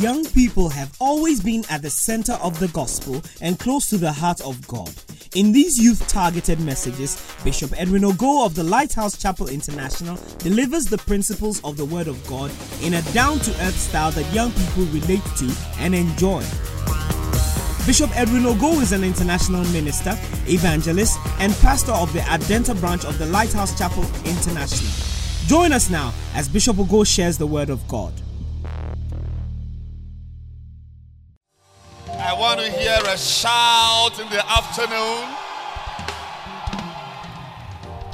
Young people have always been at the center of the gospel and close to the heart of God. In these youth-targeted messages, Bishop Edwin Ogoh of the Lighthouse Chapel International delivers the principles of the Word of God in a down-to-earth style that young people relate to and enjoy. Bishop Edwin Ogoh is an international minister, evangelist, and pastor of the Adenta branch of the Lighthouse Chapel International. Join us now as Bishop Ogoh shares the Word of God. I want to hear a shout in the afternoon.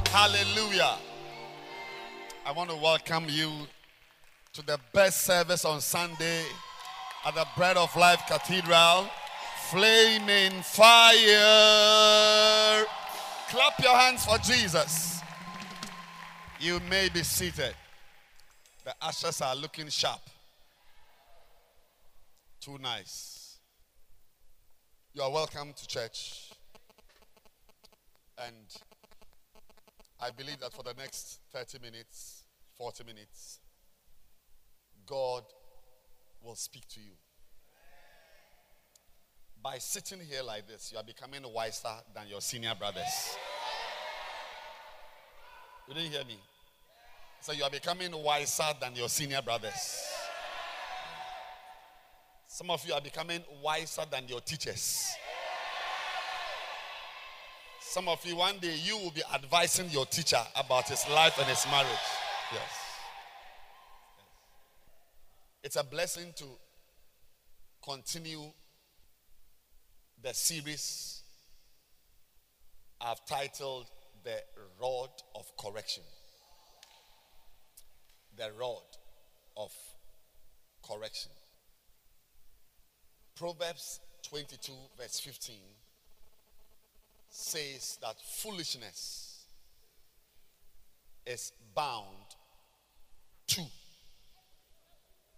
Hallelujah. I want to welcome you to the best service on Sunday at the Bread of Life Cathedral. Flaming fire. Clap your hands for Jesus. You may be seated. The ushers are looking sharp. Too nice. You are welcome to church. And I believe that for the next 30 minutes, 40 minutes, God will speak to you. By sitting here like this, you are becoming wiser than your senior brothers. You didn't hear me? So you are becoming wiser than your senior brothers. Some of you are becoming wiser than your teachers. Some of you, one day, you will be advising your teacher about his life and his marriage. Yes. It's a blessing to continue the series I've titled The Rod of Correction. The Rod of Correction. Proverbs 22 verse 15 says that foolishness is bound to.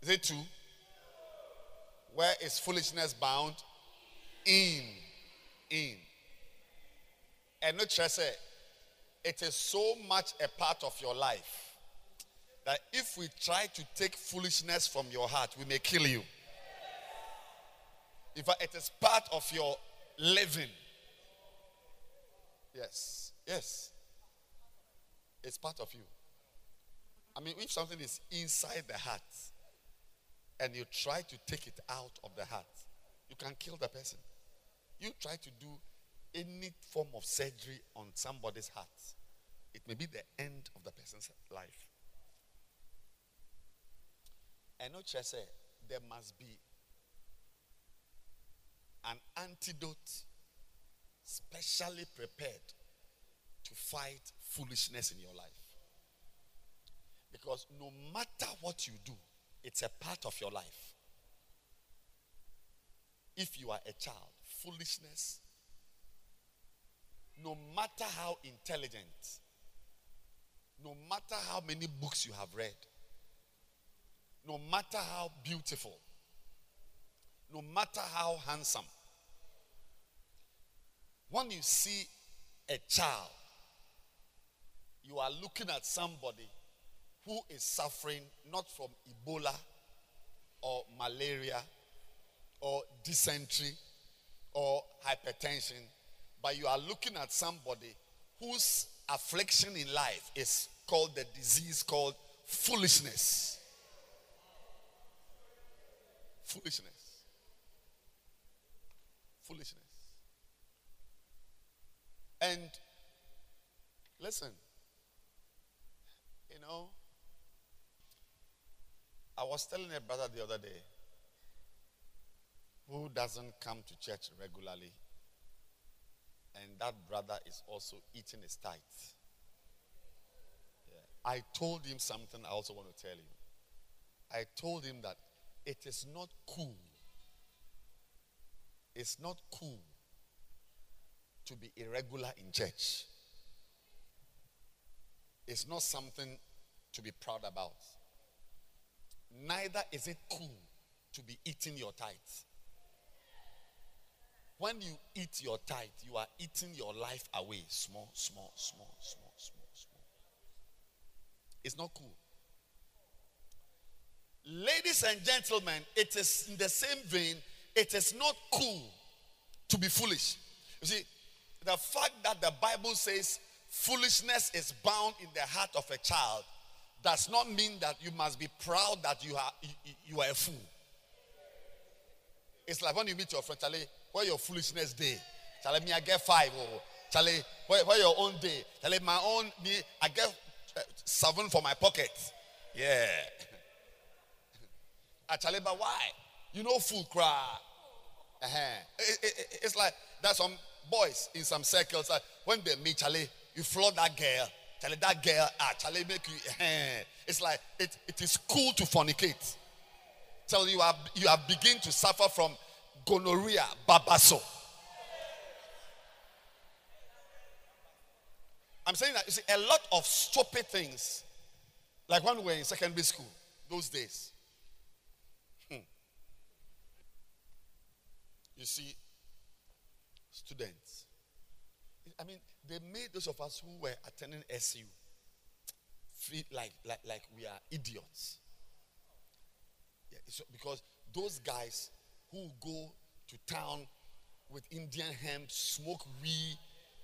Is it to? Where is foolishness bound? In. And not just say, it is so much a part of your life that if we try to take foolishness from your heart, we may kill you. In fact, it is part of your living. Yes. It's part of you. I mean, if something is inside the heart and you try to take it out of the heart, you can kill the person. You try to do any form of surgery on somebody's heart, it may be the end of the person's life. And not just say, there must be an antidote specially prepared to fight foolishness in your life. Because no matter what you do, it's a part of your life. If you are a child, foolishness, no matter how intelligent, no matter how many books you have read, no matter how beautiful, no matter how handsome, when you see a child, you are looking at somebody who is suffering not from Ebola or malaria or dysentery or hypertension, but you are looking at somebody whose affliction in life is called the disease called foolishness. Foolishness. And listen, you know, I was telling a brother the other day who doesn't come to church regularly, and that brother is also eating his tithe. Yeah. I told him something I also want to tell you. I told him that it is not cool. It's not cool to be irregular in church. It's not something to be proud about. Neither is it cool to be eating your tithe. When you eat your tithe, you are eating your life away. Small. It's not cool. Ladies Ladies and gentlemen, it is in the same vein, it is not cool to be foolish. You see, the fact that the Bible says foolishness is bound in the heart of a child does not mean that you must be proud that you are a fool. It's like when you meet your friend, Charlie, where your foolishness day? Charlie, me, I get 5. Oh, Charlie, where your own day? Charlie, my own, me, I get 7 for my pocket. Yeah. Actually, but why? You know, fool cry. It's like there's some boys in some circles that when they meet, Charlie, you flood that girl. Charlie, that girl, Charlie, make you. It's like it is cool to fornicate. So you are beginning to suffer from gonorrhea, babaso. I'm saying that you see a lot of stupid things, like when we were in secondary school those days. You see, students. I mean, they made those of us who were attending SU feel like we are idiots. Yeah, so because those guys who go to town with Indian hemp, smoke weed,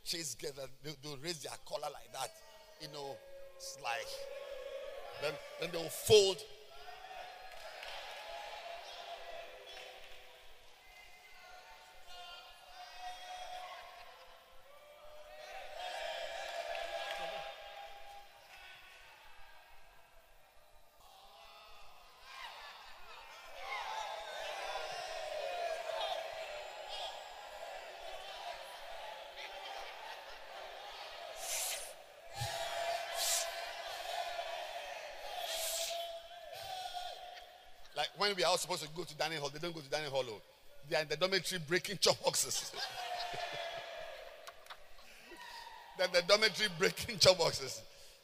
chase girls, they'll raise their collar like that. You know, it's like then they'll fold. When we are all supposed to go to dining hall, they don't go to dining hall. They are in the dormitory breaking chop boxes. Then the dormitory breaking chop boxes.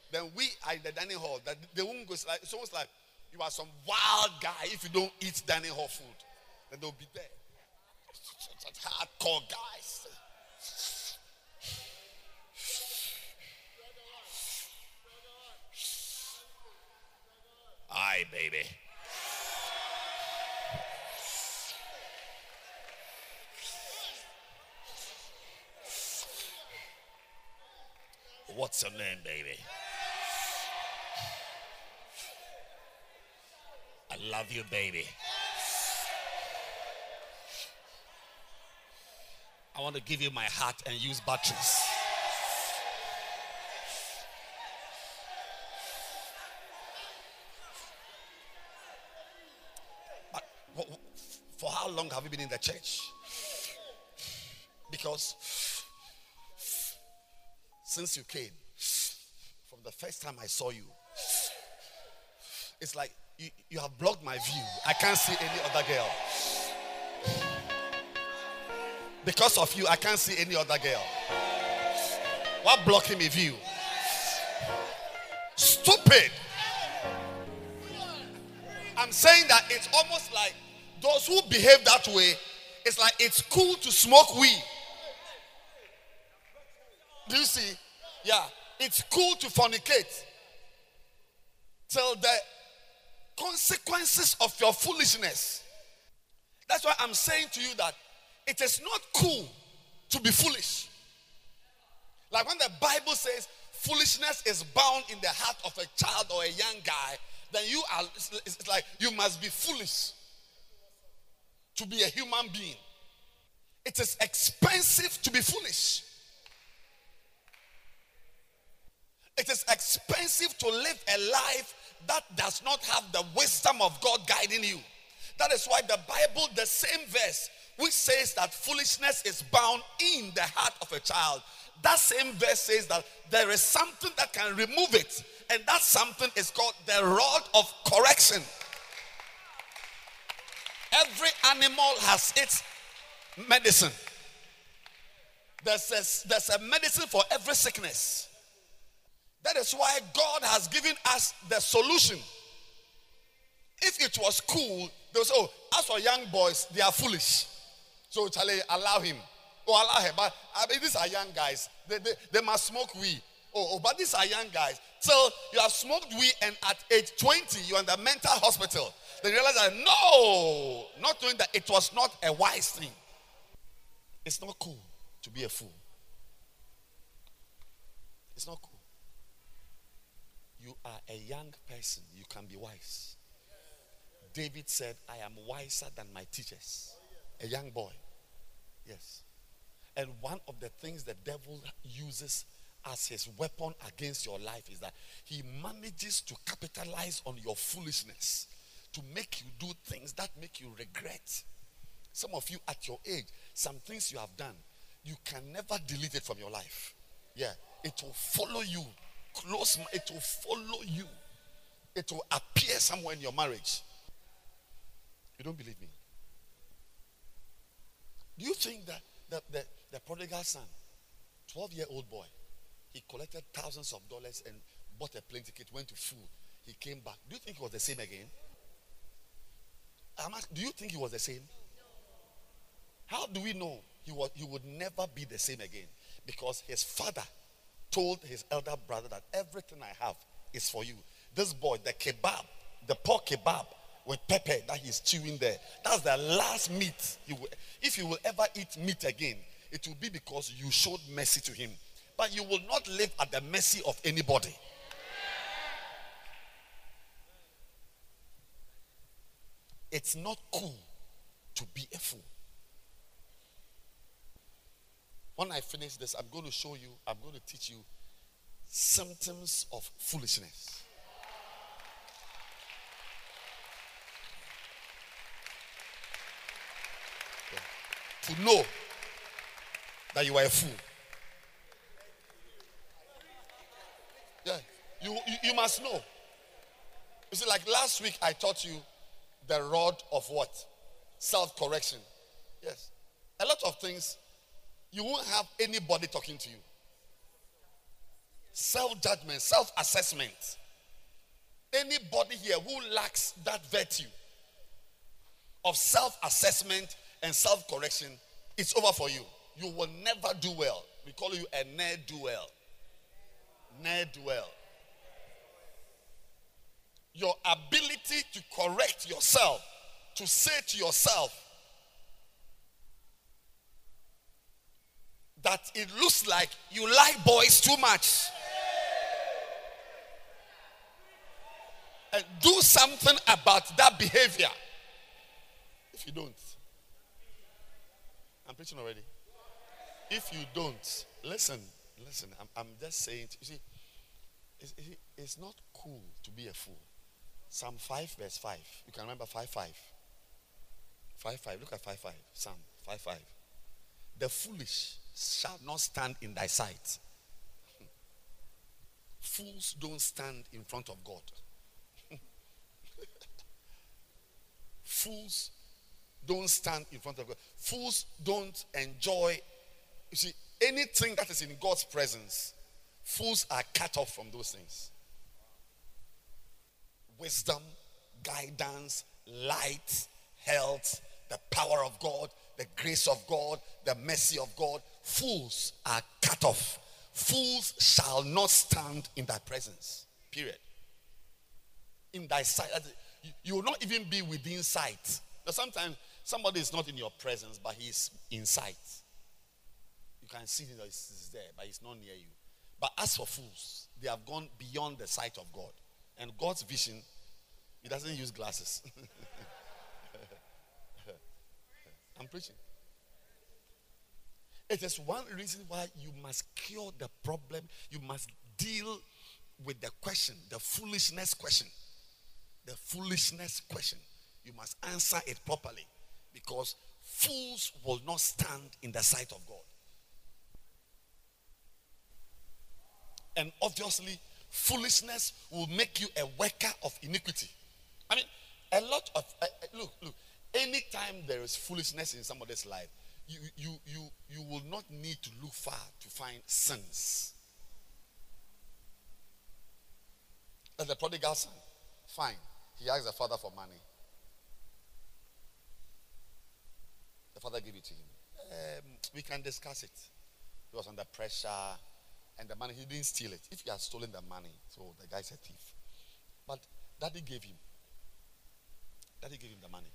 Then we are in the dining hall. That they won't go. It's almost like you are some wild guy if you don't eat dining hall food. Then they'll be there. Such hardcore guys. Aye, baby. What's your name, baby? I love you, baby. I want to give you my heart and use batteries. But for how long have you been in the church? Because since you came, from the first time I saw you, it's like you have blocked my view. I can't see any other girl. Because of you, I can't see any other girl. What blocking me view? Stupid. I'm saying that it's almost like those who behave that way, it's like it's cool to smoke weed. Do you see? Yeah. It's cool to fornicate. Till the consequences of your foolishness. That's why I'm saying to you that it is not cool to be foolish. Like when the Bible says foolishness is bound in the heart of a child or a young guy, then you are, it's like you must be foolish to be a human being. It is expensive to be foolish. It is expensive to live a life that does not have the wisdom of God guiding you. That is why the Bible, the same verse, which says that foolishness is bound in the heart of a child. That same verse says that there is something that can remove it. And that something is called the rod of correction. Every animal has its medicine. There's a medicine for every sickness. That is why God has given us the solution. If it was cool, they would say, oh, as for young boys, they are foolish. So, Charlie, allow him. Oh, allow him. But I mean, these are young guys. They must smoke weed. Oh, but these are young guys. So, you have smoked weed and at age 20, you're in the mental hospital. They realized that no, not doing that, it was not a wise thing. It's not cool to be a fool. It's not cool. You are a young person. You can be wise. David said, I am wiser than my teachers. A young boy. Yes. And one of the things the devil uses as his weapon against your life is that he manages to capitalize on your foolishness to make you do things that make you regret. Some of you at your age, some things you have done, you can never delete it from your life. Yeah, it will follow you. It will follow you. It will appear somewhere in your marriage. You don't believe me? Do you think that the prodigal son, 12-year-old boy, he collected thousands of dollars and bought a plane ticket, went to fool. He came back. Do you think he was the same again? I'm asking, do you think he was the same? How do we know he would never be the same again? Because his father told his elder brother that everything I have is for you. This boy, the kebab, the pork kebab with pepper that he's chewing there, that's the last meat. If you will ever eat meat again, it will be because you showed mercy to him. But you will not live at the mercy of anybody. It's not cool to be a fool. When I finish this, I'm going to show you, I'm going to teach you symptoms of foolishness. Yeah. To know that you are a fool. Yeah. You must know. You see, like last week I taught you the rod of what? Self-correction. Yes. A lot of things. You won't have anybody talking to you. Self-judgment, self-assessment. Anybody here who lacks that virtue of self-assessment and self-correction, it's over for you. You will never do well. We call you a ne'er-do-well. Ne'er-do-well. Your ability to correct yourself, to say to yourself, that it looks like you like boys too much. And do something about that behavior. If you don't. I'm preaching already. If you don't. Listen. I'm just saying. You see, it's not cool to be a fool. Psalm 5 verse 5. You can remember 5:5. 5:5. Look at 5:5. Psalm 5:5. The foolish shall not stand in thy sight. Fools don't stand in front of God. Fools don't stand in front of God. Fools don't enjoy, you see, anything that is in God's presence. Fools are cut off from those things. Wisdom, guidance, light, health, the power of God, the grace of God, the mercy of God. Fools are cut off. Fools shall not stand in thy presence. Period. In thy sight. You will not even be within sight. Now sometimes somebody is not in your presence, but he is in sight. You can see him, he's there, but he's not near you. But as for fools, they have gone beyond the sight of God. And God's vision, he doesn't use glasses. I'm preaching. It is one reason why you must cure the problem. You must deal with the question, the foolishness question. The foolishness question. You must answer it properly. Because fools will not stand in the sight of God. And obviously, foolishness will make you a worker of iniquity. I mean, a lot of... Look. Anytime there is foolishness in somebody's life, you will not need to look far to find sins. As the prodigal son, fine. He asked the father for money. The father gave it to him. We can discuss it. He was under pressure, and the money, he didn't steal it. If he had stolen the money, so the guy's a thief. But daddy gave him. Daddy gave him the money.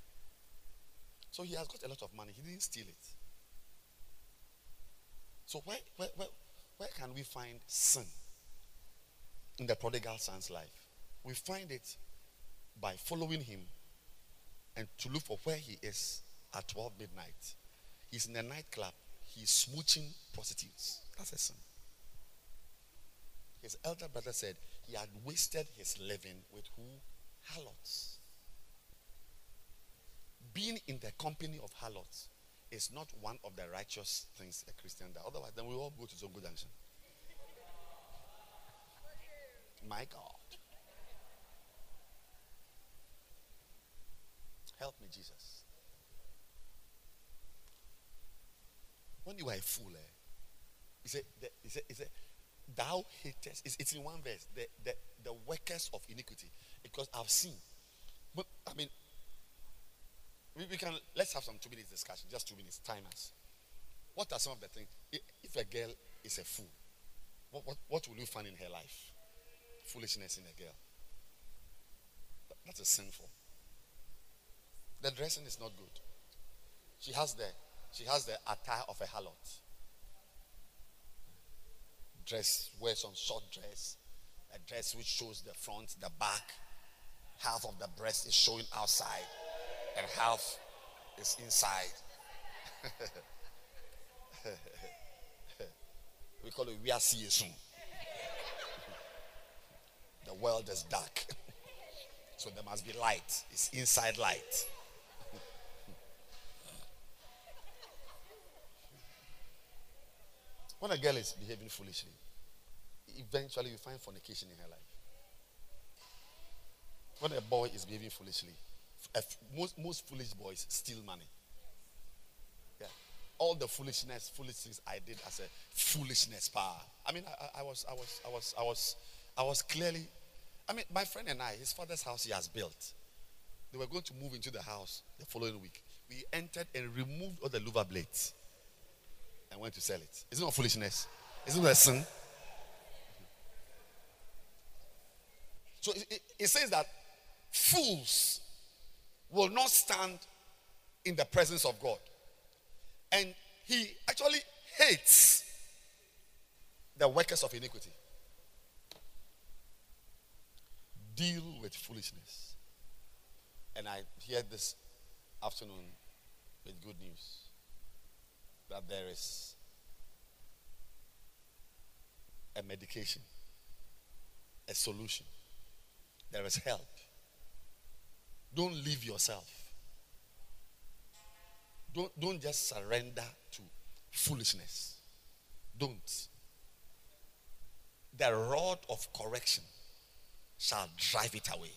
So he has got a lot of money. He didn't steal it. So where can we find sin in the prodigal son's life? We find it by following him and to look for where he is at 12 midnight. He's in a nightclub. He's smooching prostitutes. That's a sin. His elder brother said he had wasted his living with who? Harlots. Being in the company of harlots is not one of the righteous things a Christian does. Otherwise, then we all go to Zongo Junction. My God. Help me, Jesus. When you were a fool, he said, thou hatest. It's in one verse. The workers of iniquity. Because I've seen. But, I mean, let's have some 2 minutes discussion. Just 2 minutes. Time us. What are some of the things? If a girl is a fool, what will you find in her life? Foolishness in a girl. That is sinful. The dressing is not good. She has the attire of a harlot. Wear some short dress. A dress which shows the front, the back. Half of the breast is showing outside. And half is inside. We call it we are seeing soon. The world is dark. So there must be light. It's inside light. When a girl is behaving foolishly, eventually you find fornication in her life. When a boy is behaving foolishly, most foolish boys steal money. Yeah. All the foolish things I did as a foolishness power. I mean, I was clearly. I mean, my friend and I, his father's house he has built. They were going to move into the house the following week. We entered and removed all the louver blades and went to sell it. Isn't it foolishness? Isn't it a sin? So it says that fools will not stand in the presence of God. And he actually hates the workers of iniquity. Deal with foolishness. And I hear this afternoon with good news that there is a medication, a solution. There is help. Don't leave yourself. Don't just surrender to foolishness. Don't. The rod of correction shall drive it away.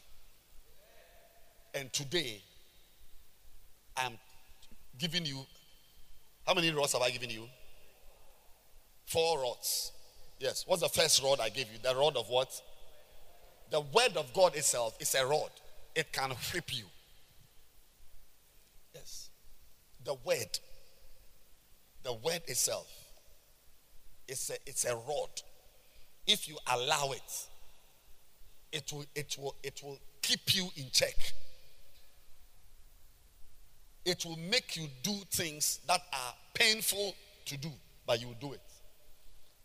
And today, I'm giving you, how many rods have I given you? 4 rods. Yes. What's the first rod I gave you? The rod of what? The word of God itself is a rod. It can whip you. Yes. The word itself. It's a rod. If you allow it, it will keep you in check. It will make you do things that are painful to do, but you will do it.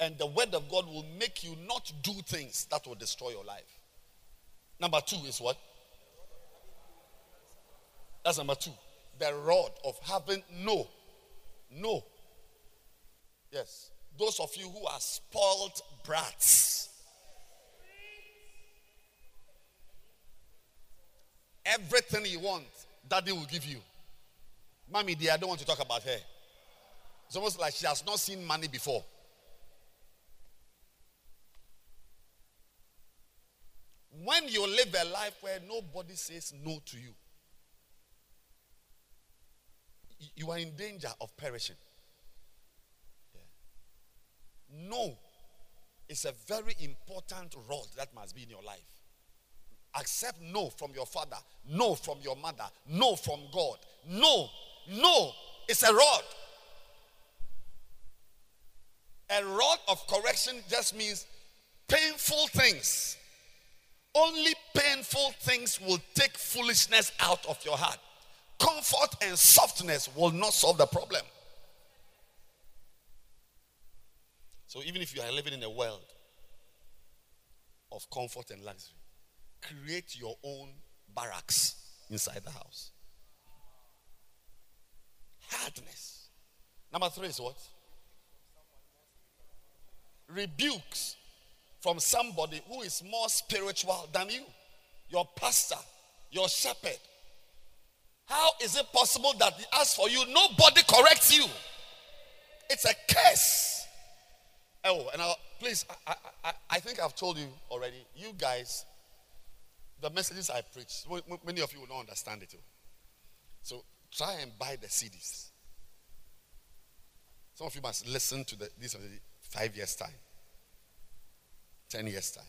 And the word of God will make you not do things that will destroy your life. Number 2 is what? That's number 2. The rod of having no. Yes. Those of you who are spoiled brats. Everything you want, Daddy will give you. Mommy, dear, I don't want to talk about her. It's almost like she has not seen money before. When you live a life where nobody says no to you, you are in danger of perishing. Yeah. No is a very important rod that must be in your life. Accept no from your father, no from your mother, no from God. No, it's a rod. A rod of correction just means painful things Only painful things will take foolishness out of your heart. Comfort and softness will not solve the problem. So even if you are living in a world of comfort and luxury, create your own barracks inside the house. Hardness. Number 3 is what? Rebukes from somebody who is more spiritual than you. Your pastor, your shepherd. How is it possible that he asks for you, nobody corrects you? It's a curse. Oh, and I think I've told you already, you guys, the messages I preach, many of you will not understand it. So try and buy the CDs. Some of you must listen to this 5 years' time, 10 years' time.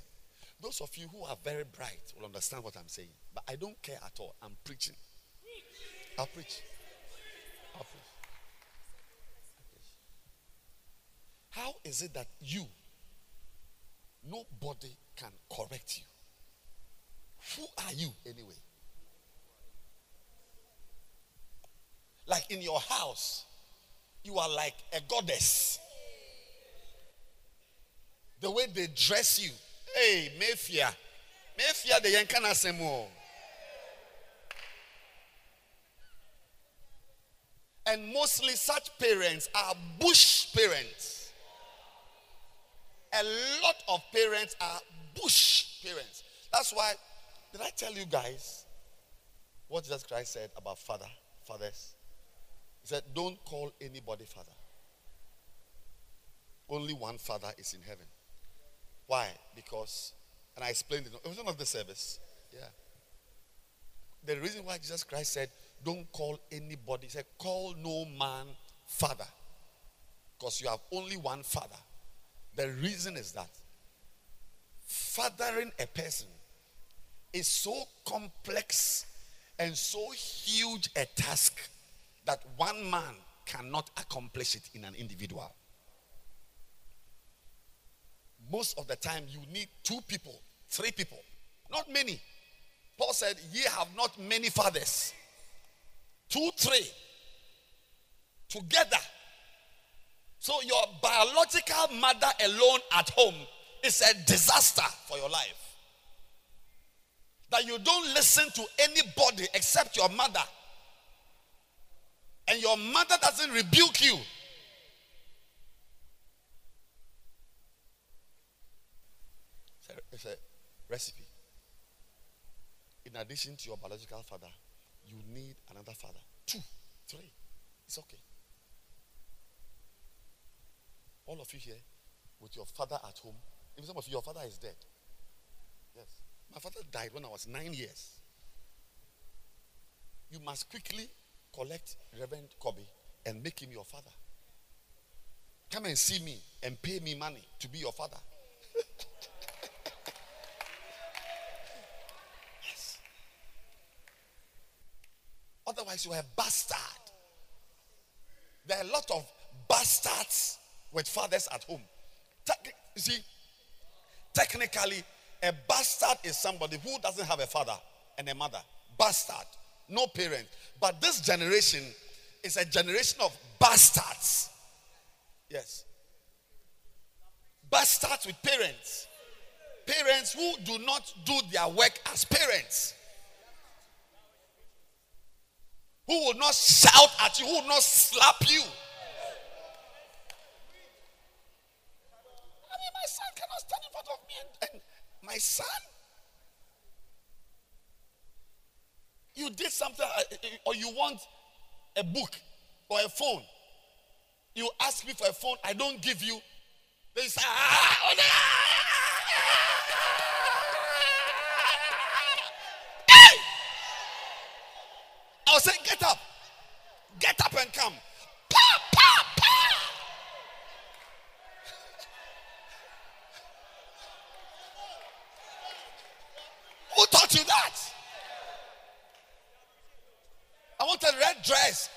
Those of you who are very bright will understand what I'm saying. But I don't care at all. I'm preaching. I'll preach. I'll preach. How is it that you, nobody can correct you? Who are you anyway? Like in your house, you are like a goddess. The way they dress you. Hey, Mafia. Mafia, the Yankana Semo. And mostly such parents are bush parents. A lot of parents are bush parents. That's why, did I tell you guys what Jesus Christ said about fathers? He said, don't call anybody father. Only one Father is in heaven. Why? Because, and I explained it was one of the service. Yeah. The reason why Jesus Christ said, don't call anybody. He said, call no man father. Because you have only one Father. The reason is that fathering a person is so complex and so huge a task that one man cannot accomplish it in an individual. Most of the time you need 2 people, 3 people, not many. Paul said, ye have not many fathers. 2, 3. Together. So your biological mother alone at home is a disaster for your life. That you don't listen to anybody except your mother. And your mother doesn't rebuke you. It's a recipe. In addition to your biological father, you need another father. 2, 3. It's okay. All of you here, with your father at home, even some of you, your father is dead. Yes. My father died when I was 9 years. You must quickly collect Reverend Corby and make him your father. Come and see me and pay me money to be your father. Yes. Otherwise, you are a bastard. There are a lot of bastards with fathers at home. You see, technically, a bastard is somebody who doesn't have a father and a mother. Bastard. No parents. But this generation is a generation of bastards. Yes. Bastards with parents. Parents who do not do their work as parents. Who will not shout at you, who will not slap you. I mean, my son cannot stand in front of me and my son? You did something, or you want a book or a phone. You ask me for a phone, I don't give you. They say, oh no! Hey! I was saying, get up and come. Pa, pa, pa! Who taught you that? I want a red dress.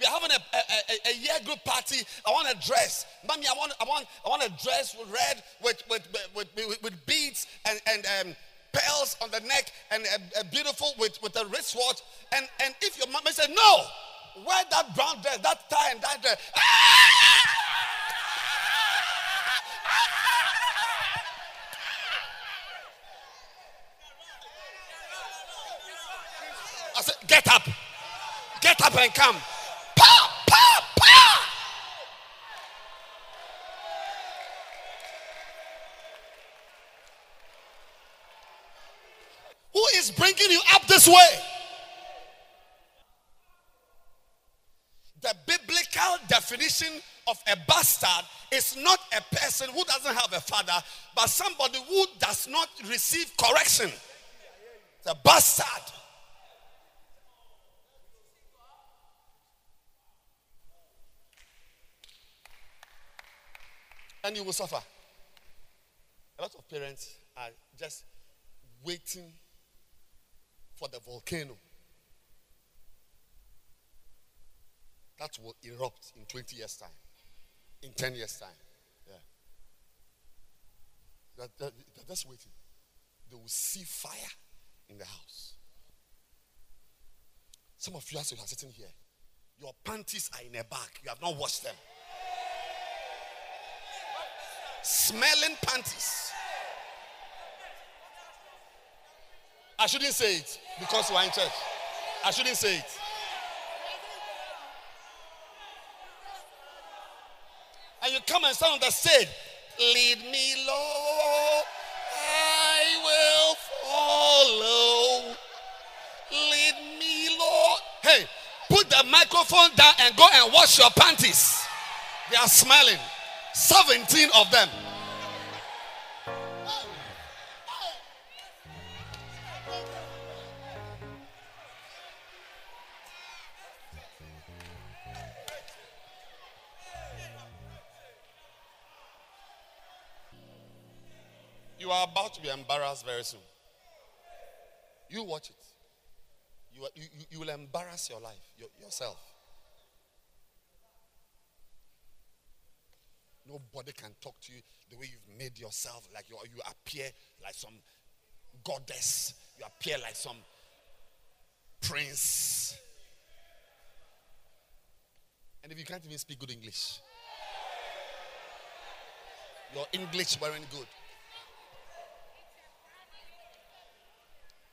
We're having a year group party. I want a dress. Mommy, I want a dress with red with beads and pearls on the neck and a beautiful with a wristwatch. And if your mama said, no, wear that brown dress, that tie and that dress. I said, get up and come. Pow, pow, pow. Who is bringing you up this way? The biblical definition of a bastard is not a person who doesn't have a father, but somebody who does not receive correction. The bastard. And you will suffer. A lot of parents are just waiting for the volcano that will erupt in 20 years' time, in 10 years' time. Yeah. They're just waiting. They will see fire in the house. Some of you as you are sitting here, your panties are in a bag. You have not washed them. Smelling panties. I shouldn't say it because you are in church. I shouldn't say it. And you come and stand on the stage. Lead me, Lord. I will follow. Lead me, Lord. Hey, put the microphone down and go and wash your panties. They are smelling. 17 of them. You are about to be embarrassed very soon. You watch it. You will embarrass your life, yourself. Nobody can talk to you the way you've made yourself. Like you appear like some goddess. You appear like some prince. And if you can't even speak good English, your English weren't good.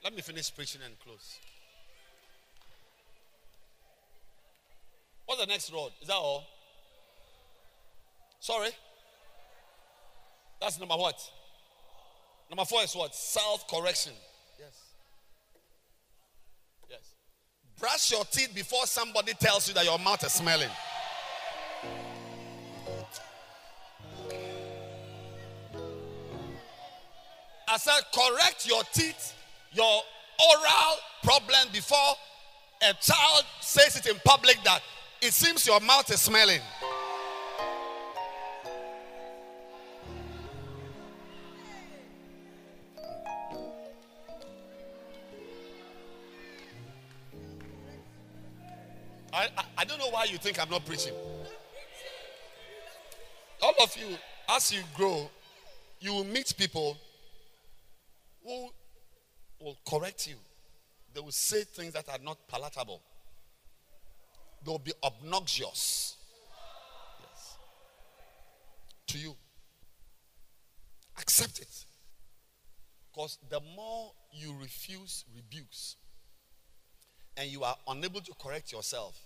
Let me finish preaching and close. What's the next road? Is that all? Sorry? That's number what? Number 4 is what? Self-correction. Yes. Yes. Brush your teeth before somebody tells you that your mouth is smelling. I said correct your teeth, your oral problem before a child says it in public that it seems your mouth is smelling. I don't know why you think I'm not preaching. All of you, as you grow, you will meet people who will correct you. They will say things that are not palatable. They will be obnoxious. Yes. To you. Accept it. Because the more you refuse rebukes, and you are unable to correct yourself,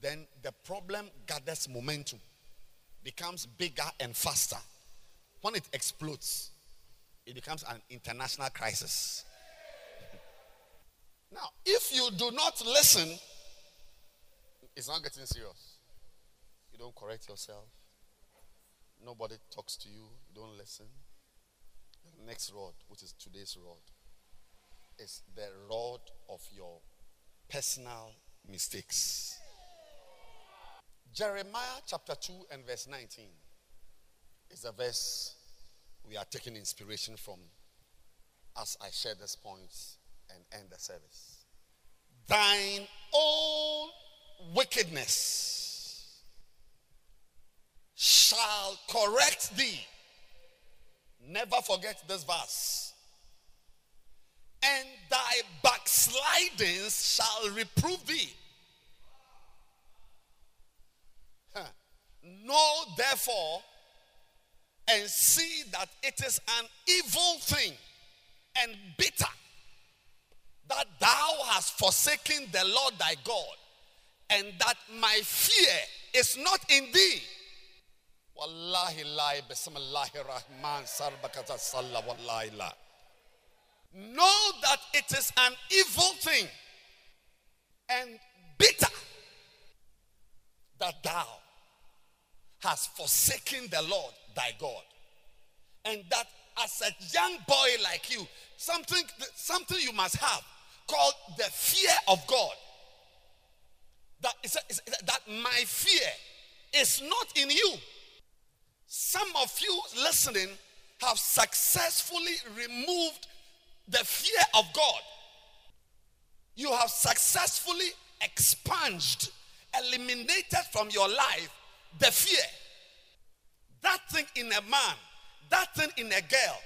then the problem gathers momentum, becomes bigger and faster. When it explodes, it becomes an international crisis. Now, if you do not listen, it's not getting serious. You don't correct yourself. Nobody talks to you. You don't listen. The next rod, which is today's rod, is the rod of your personal mistakes. Jeremiah chapter 2 and verse 19 is a verse we are taking inspiration from as I share this point and end the service. Thine own wickedness shall correct thee. Never forget this verse. and thy backslidings shall reprove thee. Know therefore and see that it is an evil thing and bitter that thou hast forsaken the Lord thy God, and that my fear is not in thee. Wallahi la bismillahir rahman sarbakata salla wallahi la. Know that it is an evil thing and bitter that thou hast forsaken the Lord thy God, and that as a young boy like you, something you must have called the fear of God. That is that my fear is not in you. Some of you listening have successfully removed the fear of God. You have successfully expunged, eliminated from your life the fear. That thing in a man, that thing in a girl,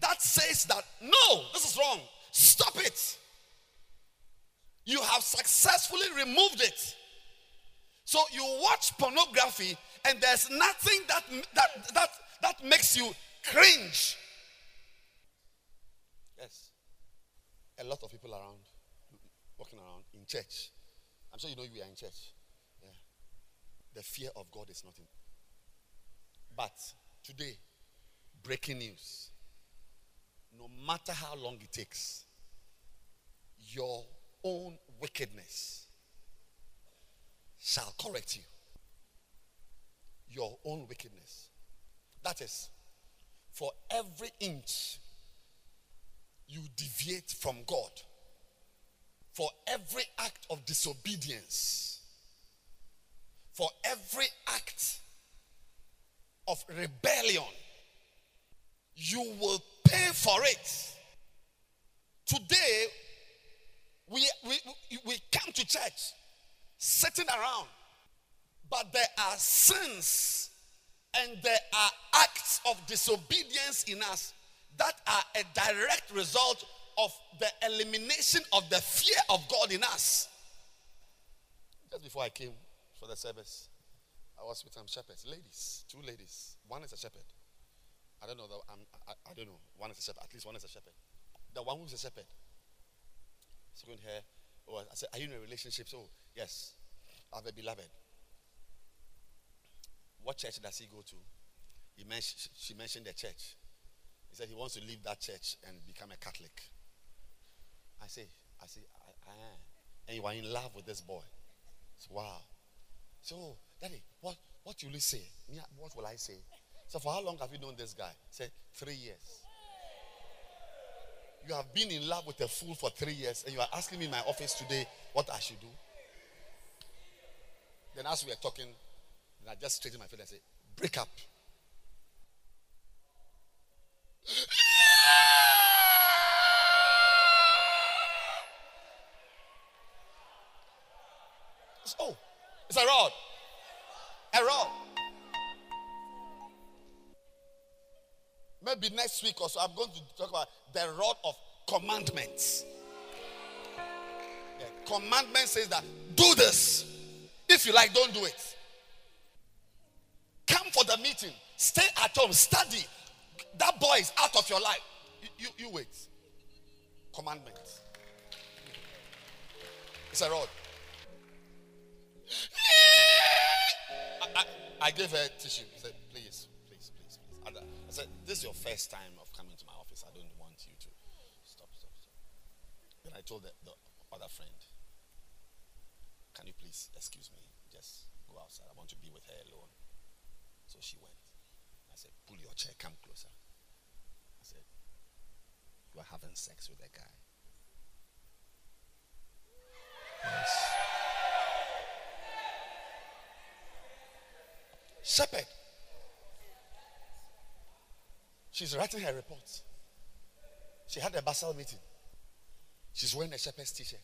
that says that, no, this is wrong. Stop it. You have successfully removed it. So you watch pornography and there's nothing that makes you cringe. Yes. A lot of people around, walking around in church. I'm sure you know we are in church. Yeah. The fear of God is nothing. But today, breaking news. No matter how long it takes, your own wickedness shall correct you. Your own wickedness. That is, for every inch you deviate from God, for every act of disobedience, for every act of rebellion, you will pay for it. Today, we come to church, sitting around, but there are sins and there are acts of disobedience in us that are a direct result of the elimination of the fear of God in us. Just before I came for the service, I was with some shepherds, ladies, two ladies. One is a shepherd. I don't know. I don't know. One is a shepherd. At least one is a shepherd. The one who's a shepherd. Second hair. Oh, I said, are you in a relationship? So, yes. I have a beloved. What church does he go to? She mentioned the church. He said he wants to leave that church and become a Catholic. I say, and you are in love with this boy. So, wow. So, Daddy, what will you say? What will I say? So, for how long have you known this guy? He said, 3 years. You have been in love with a fool for 3 years, and you are asking me in my office today what I should do. Then, as we were talking, then I just straightened my face and said, break up. Oh, it's a rod. A rod. Maybe next week or so, I'm going to talk about the rod of commandments. The commandment says that do this. If you like, don't do it. Come for the meeting. Stay at home. Study. That boy is out of your life. You wait. Commandments. It's a rod. I gave her a tissue. She said, please. And I said, this is your first time of coming to my office. I don't want you to. Stop. Then I told the other friend, can you please excuse me? Just go outside. I want to be with her alone. So she went. I said, pull your chair. Come closer. I said, you are having sex with a guy. Yes. Shepherd. She's writing her report. She had a basal meeting. She's wearing a shepherd's t-shirt.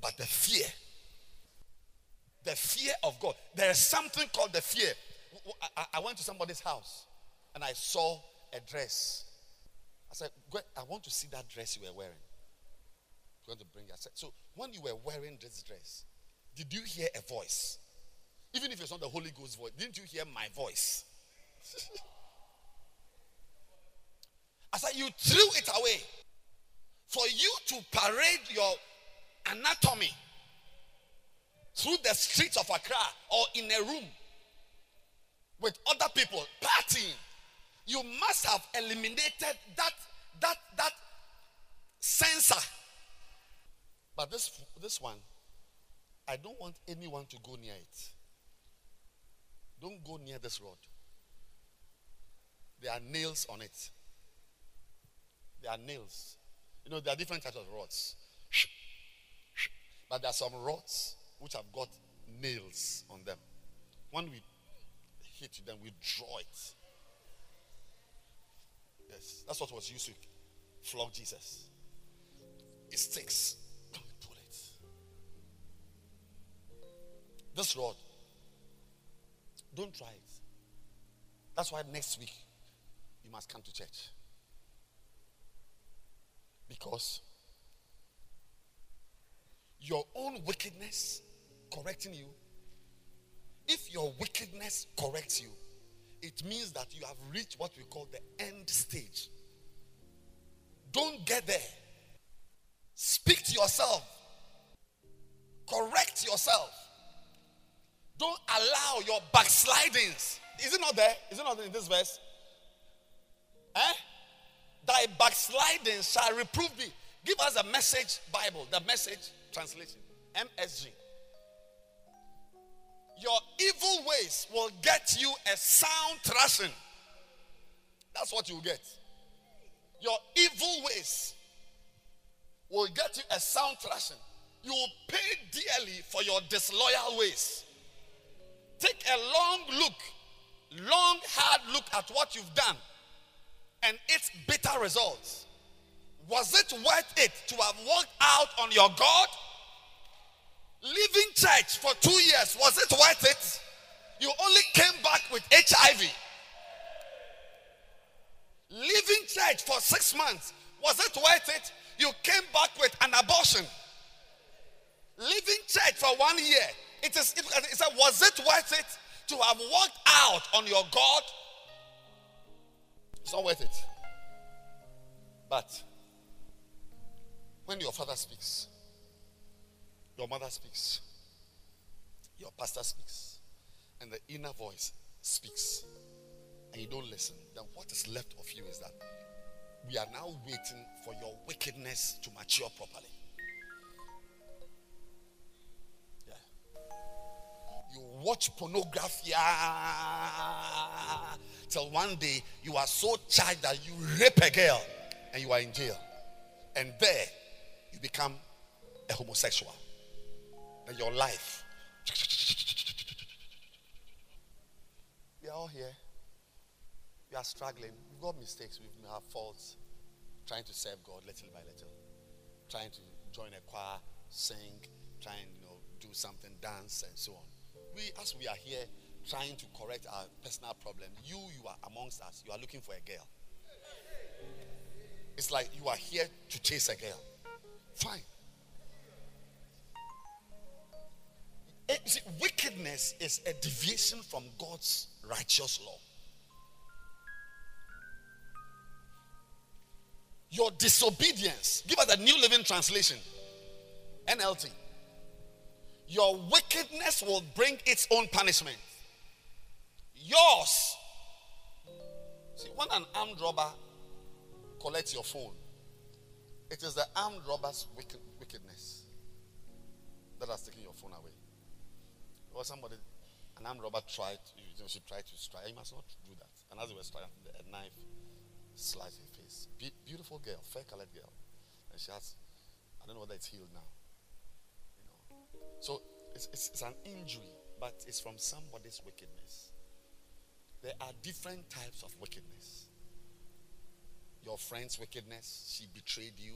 But the fear of God. There is something called the fear. I went to somebody's house and I saw a dress. I said, I want to see that dress you were wearing. going to bring your sex. So when you were wearing this dress, did you hear a voice? Even if it's not the Holy Ghost voice, didn't you hear my voice? I said, you threw it away. For you to parade your anatomy through the streets of Accra or in a room with other people partying, you must have eliminated that sensor. But this one, I don't want anyone to go near it. Don't go near this rod. There are nails on it. There are nails. You know, there are different types of rods. But there are some rods which have got nails on them. When we hit them, we draw it. Yes, that's what was used to flog Jesus. It sticks. Don't pull it. This rod, don't try it. That's why next week you must come to church. Because your own wickedness correcting you, if your wickedness corrects you, it means that you have reached what we call the end stage. Don't get there. Speak to yourself. Correct yourself. Don't allow your backslidings. Is it not there? Is it not in this verse? Eh? Thy backsliding shall reprove thee. Give us a Message Bible, the Message translation, MSG. Your evil ways will get you a sound thrashing. That's what you get. Your evil ways will get you a sound thrashing. You will pay dearly for your disloyal ways. Take a long look, long hard look at what you've done and its bitter results. Was it worth it to have walked out on your God? Leaving church for 2 years, was it worth it? You only came back with HIV. Leaving church for 6 months, was it worth it? You came back with an abortion. Leaving church for 1 year, it said, was it worth it to have walked out on your God? It's not worth it. But when your father speaks, your mother speaks, your pastor speaks, and the inner voice speaks, and you don't listen, then what is left of you is that we are now waiting for your wickedness to mature properly. Yeah. You watch pornography till one day you are so charged that you rape a girl and you are in jail. And there you become a homosexual. That your life. We are all here. We are struggling. We've got mistakes. We have faults. Trying to serve God little by little. Trying to join a choir, sing, trying, do something, dance, and so on. As we are here, trying to correct our personal problem. You are amongst us. You are looking for a girl. It's like you are here to chase a girl. Fine. See, wickedness is a deviation from God's righteous law. Your disobedience, give us a New Living Translation, NLT. Your wickedness will bring its own punishment. Yours. See, when an armed robber collects your phone, it is the armed robber's wickedness that has taken your phone away. Or somebody, an armed robber she tried to strike. You must not do that. And as he was striking, a knife sliced her face. Beautiful girl, fair-colored girl. And she has, I don't know whether it's healed now. So it's an injury, but it's from somebody's wickedness. There are different types of wickedness. Your friend's wickedness, she betrayed you.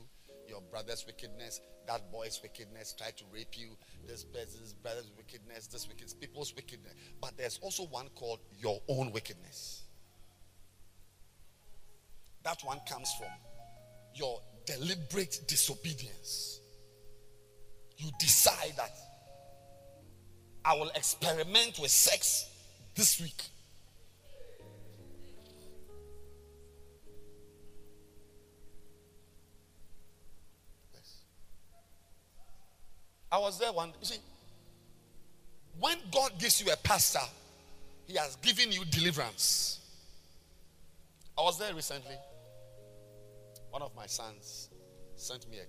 Your brother's wickedness, that boy's wickedness, tried to rape you, this person's brother's wickedness, this wickedness, people's wickedness. But there's also one called your own wickedness. That one comes from your deliberate disobedience you decide that I will experiment with sex this week. Yes. I was there one day. You see, when God gives you a pastor, he has given you deliverance. I was there recently. One of my sons sent me a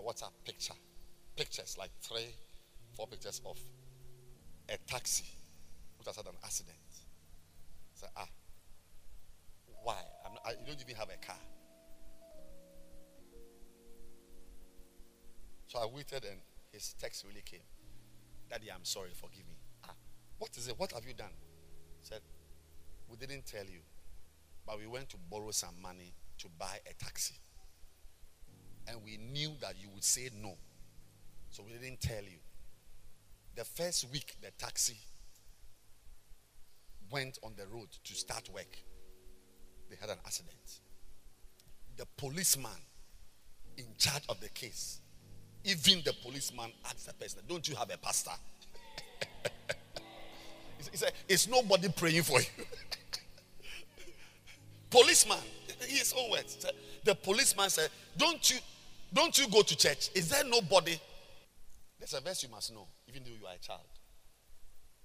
WhatsApp picture. Pictures, like 3-4 pictures of a taxi which has had an accident. So, why? You don't even have a car. So I waited and his text really came. Daddy, I'm sorry, forgive me. What is it? What have you done? He said, we didn't tell you, but we went to borrow some money to buy a taxi. And we knew that you would say no. So we didn't tell you. The first week, the taxi went on the road to start work. They had an accident. The policeman in charge of the case, even the policeman asked the person, don't you have a pastor? He said, it's nobody praying for you. Policeman, his own words. The policeman said, don't you go to church? Is there nobody? There's a verse you must know, even though you are a child.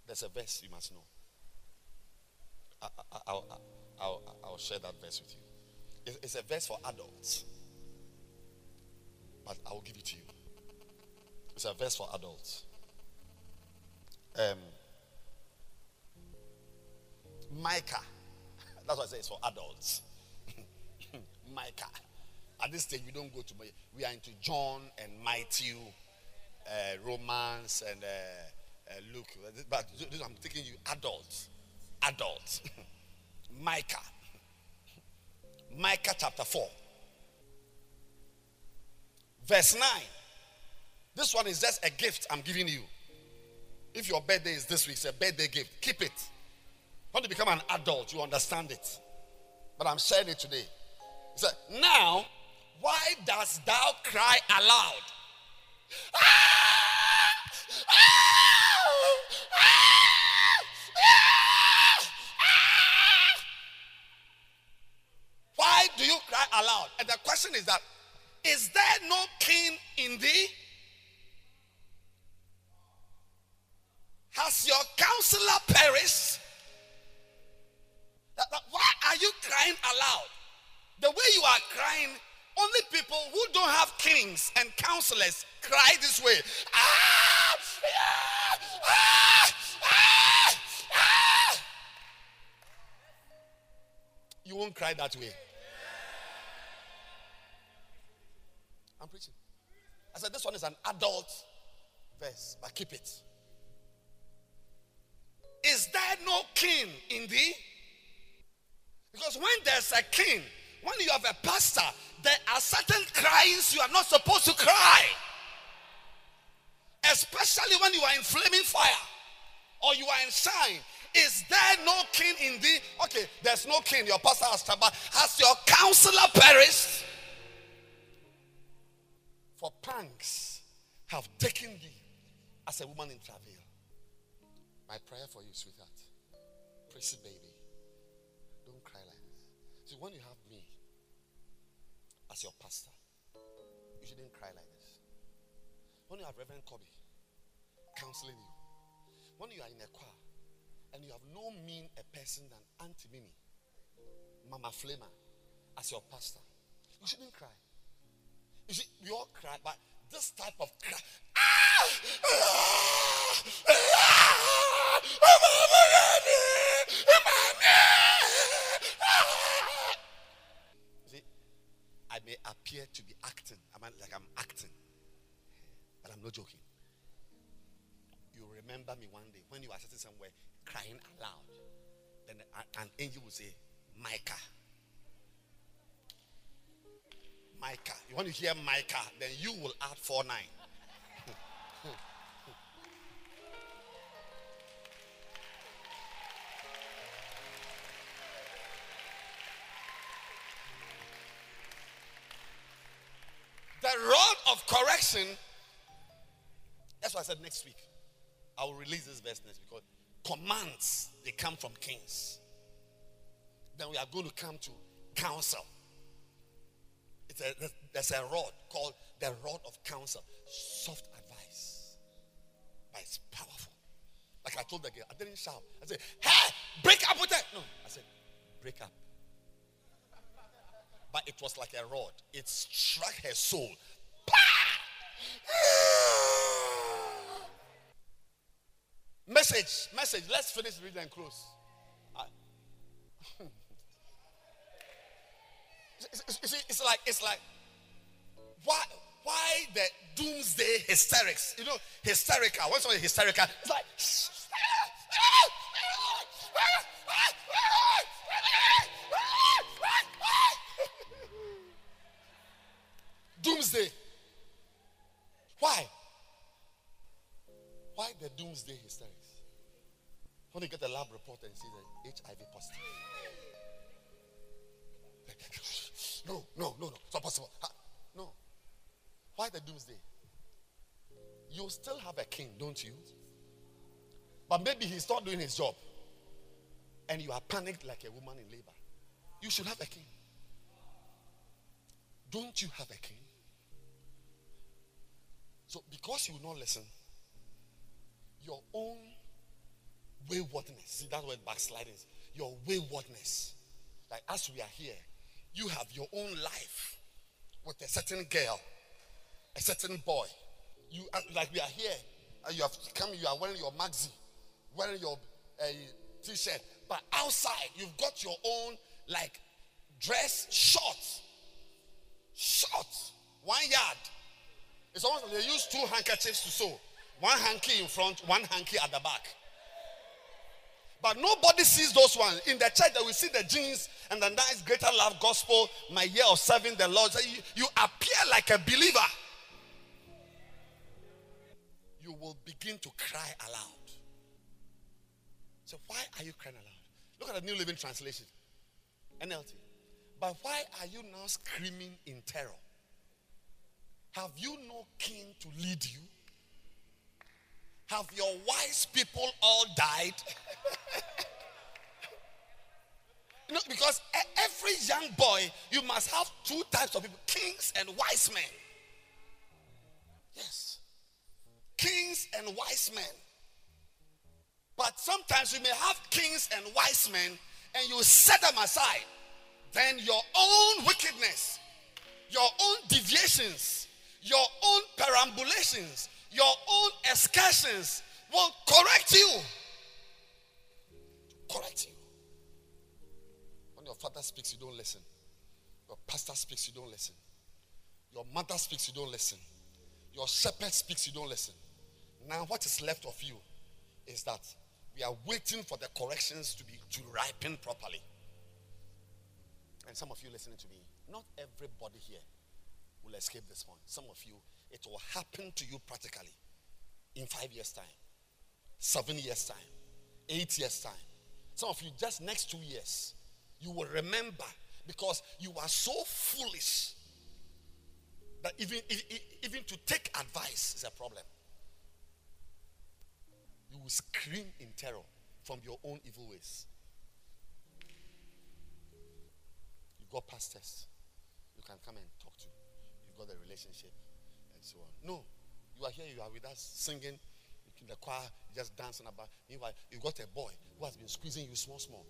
There's a verse you must know. I'll share that verse with you. It's a verse for adults. But I'll give it to you. It's a verse for adults. Micah. That's why I say it's for adults. Micah. At this stage, we don't go to... We are into John and Matthew, Romans and Luke. But I'm taking you adults. Adults. Micah. Micah chapter 4. Verse 9. This one is just a gift I'm giving you. If your birthday is this week, it's a birthday gift. Keep it. When you become an adult, you understand it. But I'm sharing it today. He said, now, why dost thou cry aloud? Why do you cry aloud? And the question is that, is there no king in thee? Has your counselor perished? Why are you crying aloud? The way you are crying, only people who don't have kings and counselors cry this way. You won't cry that way. I'm preaching. I said this one is an adult verse, but keep it. Is there no king in thee? Because when there's a king, when you have a pastor, there are certain cries you are not supposed to cry. Especially when you are in flaming fire or you are in shine. Is there no king in thee? Okay, there's no king. Your pastor has trouble. Has your counselor perished? For pangs have taken thee as a woman in travail. My prayer for you, sweetheart. Prissy baby. See, when you have me as your pastor, you shouldn't cry like this. When you have Reverend Corby counseling you, when you are in a choir and you have no mean a person than Auntie Mimi, Mama Flema as your pastor, you shouldn't cry. You see, we all cry, but this type of cry. I may appear to be acting. I'm acting. But I'm not joking. You remember me one day when you are sitting somewhere crying aloud. Then an angel will say, Micah. Micah. You want to hear Micah, then you will add 49. of correction. That's why I said next week I will release this verse next, because commands, they come from kings. Then we are going to come to counsel. There's a rod called the rod of counsel. Soft advice. But it's powerful. Like I told the girl, I didn't shout. I said, hey, break up with that. No, I said, break up. But it was like a rod. It struck her soul. Message. Let's finish reading and close. It's like why the doomsday hysterics? You know, hysterical. What's all hysterical? It's like doomsday. Why? Why the doomsday hysterics? When you get a lab report and see that HIV positive. No. It's not possible. No. Why the doomsday? You still have a king, don't you? But maybe he's not doing his job. And you are panicked like a woman in labor. You should have a king. Don't you have a king? So because you will not listen, your own waywardness. See that word backsliding. Your waywardness. Like as we are here, you have your own life with a certain girl, a certain boy. You like we are here, and you have come. You are wearing your maxi, wearing your t-shirt. But outside, you've got your own like dress, short, 1 yard. It's almost like they use 2 handkerchiefs to sew. 1 hanky in front, 1 hanky at the back. But nobody sees those ones. In the church, they will see the jeans and the nice greater love gospel, my year of serving the Lord. So you appear like a believer. You will begin to cry aloud. So why are you crying aloud? Look at the New Living Translation, NLT. But why are you now screaming in terror? Have you no king to lead you? Have your wise people all died? You know, because every young boy, you must have 2 types of people, kings and wise men. Yes. Kings and wise men. But sometimes you may have kings and wise men and you set them aside. Then your own wickedness, your own deviations, your own perambulations, your own excursions will correct you. Correct you. When your father speaks, you don't listen. Your pastor speaks, you don't listen. Your mother speaks, you don't listen. Your shepherd speaks, you don't listen. Now what is left of you is that we are waiting for the corrections to ripen properly. And some of you listening to me, not everybody here will escape this one. Some of you, it will happen to you practically in 5 years' time, 7 years' time, 8 years' time. Some of you, just next 2 years, you will remember because you are so foolish that even to take advice is a problem. You will scream in terror from your own evil ways. You've got pastors you can come and talk to. You've got a relationship. So no, you are here, you are with us singing in the choir, just dancing about. Meanwhile, you've got a boy who has been squeezing you small.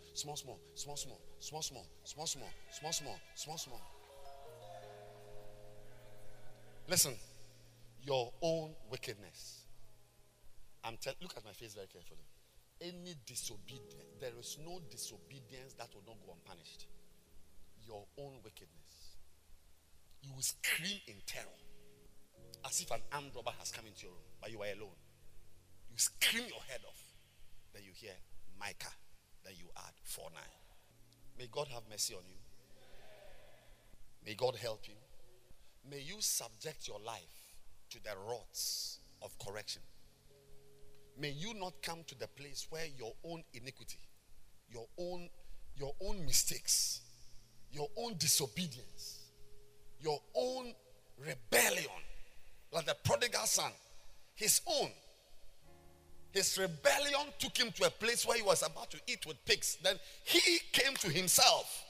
Listen, your own wickedness. Look at my face very carefully. Any disobedience, there is no disobedience that will not go unpunished. Your own wickedness. You will scream in terror. As if an armed robber has come into your room, but you are alone. You scream your head off. Then you hear Micah. Then you add 4:9. May God have mercy on you. May God help you. May you subject your life to the rods of correction. May you not come to the place where your own iniquity, your own mistakes, your own disobedience, your own rebellion like the prodigal son, his own. His rebellion took him to a place where he was about to eat with pigs. Then he came to himself.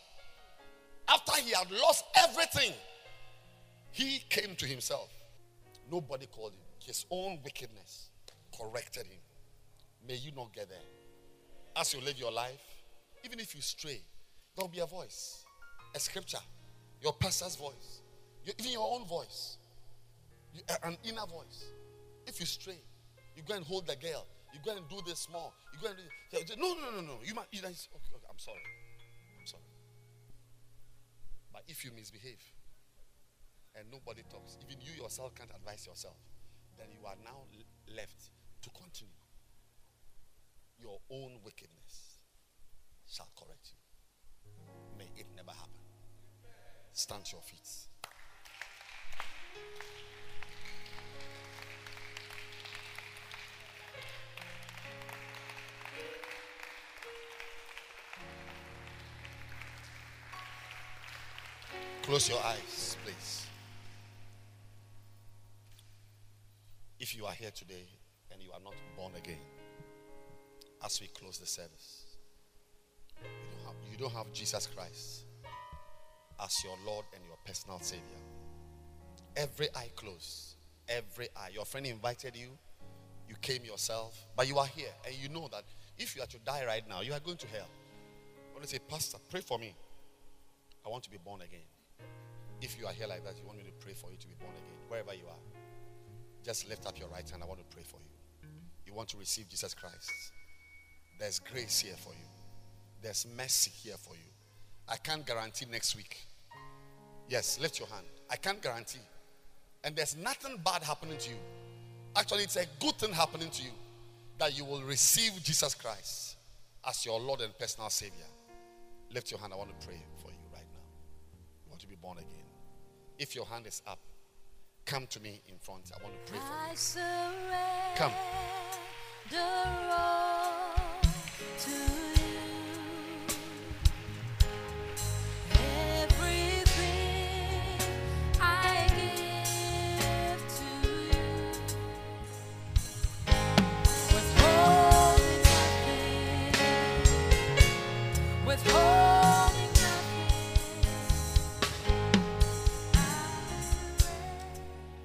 After he had lost everything, he came to himself. Nobody called him. His own wickedness corrected him. May you not get there. As you live your life, even if you stray, there will be a voice, a scripture, your pastor's voice, even your own voice, an inner voice. If you stray, you go and hold the girl, you go and do this more, you go and do this. No. Okay, I'm sorry. But if you misbehave and nobody talks, even you yourself can't advise yourself, then you are now left to continue. Your own wickedness shall correct you. May it never happen. Stand to your feet. Close your eyes, please. If you are here today and you are not born again, as we close the service, you don't have Jesus Christ as your Lord and your personal Savior. Every eye closed. Every eye. Your friend invited you. You came yourself. But you are here. And you know that if you are to die right now, you are going to hell. I want to say, Pastor, pray for me. I want to be born again. If you are here like that, you want me to pray for you to be born again. Wherever you are, just lift up your right hand. I want to pray for you. You want to receive Jesus Christ. There's grace here for you. There's mercy here for you. I can't guarantee next week. Yes, lift your hand. I can't guarantee. And there's nothing bad happening to you. Actually, it's a good thing happening to you, that you will receive Jesus Christ as your Lord and personal Savior. Lift your hand. I want to pray for you right now. You want to be born again. If your hand is up, come to me in front. I want to pray for you. Come.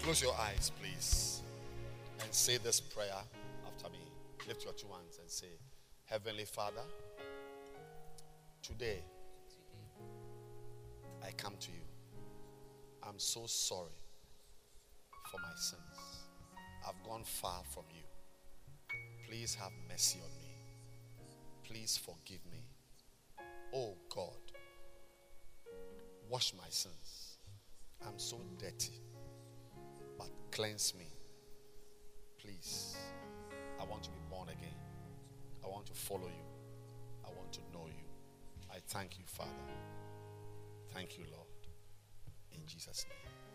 Close your eyes, please, and say this prayer after me. Lift your two hands and say, Heavenly Father, today I come to you. I'm so sorry for my sins. I've gone far from you. Please have mercy on me. Please forgive me. Oh God, wash my sins. I'm so dirty. But cleanse me. Please. I want to be born again. I want to follow you. I want to know you. I thank you, Father. Thank you, Lord. In Jesus' name.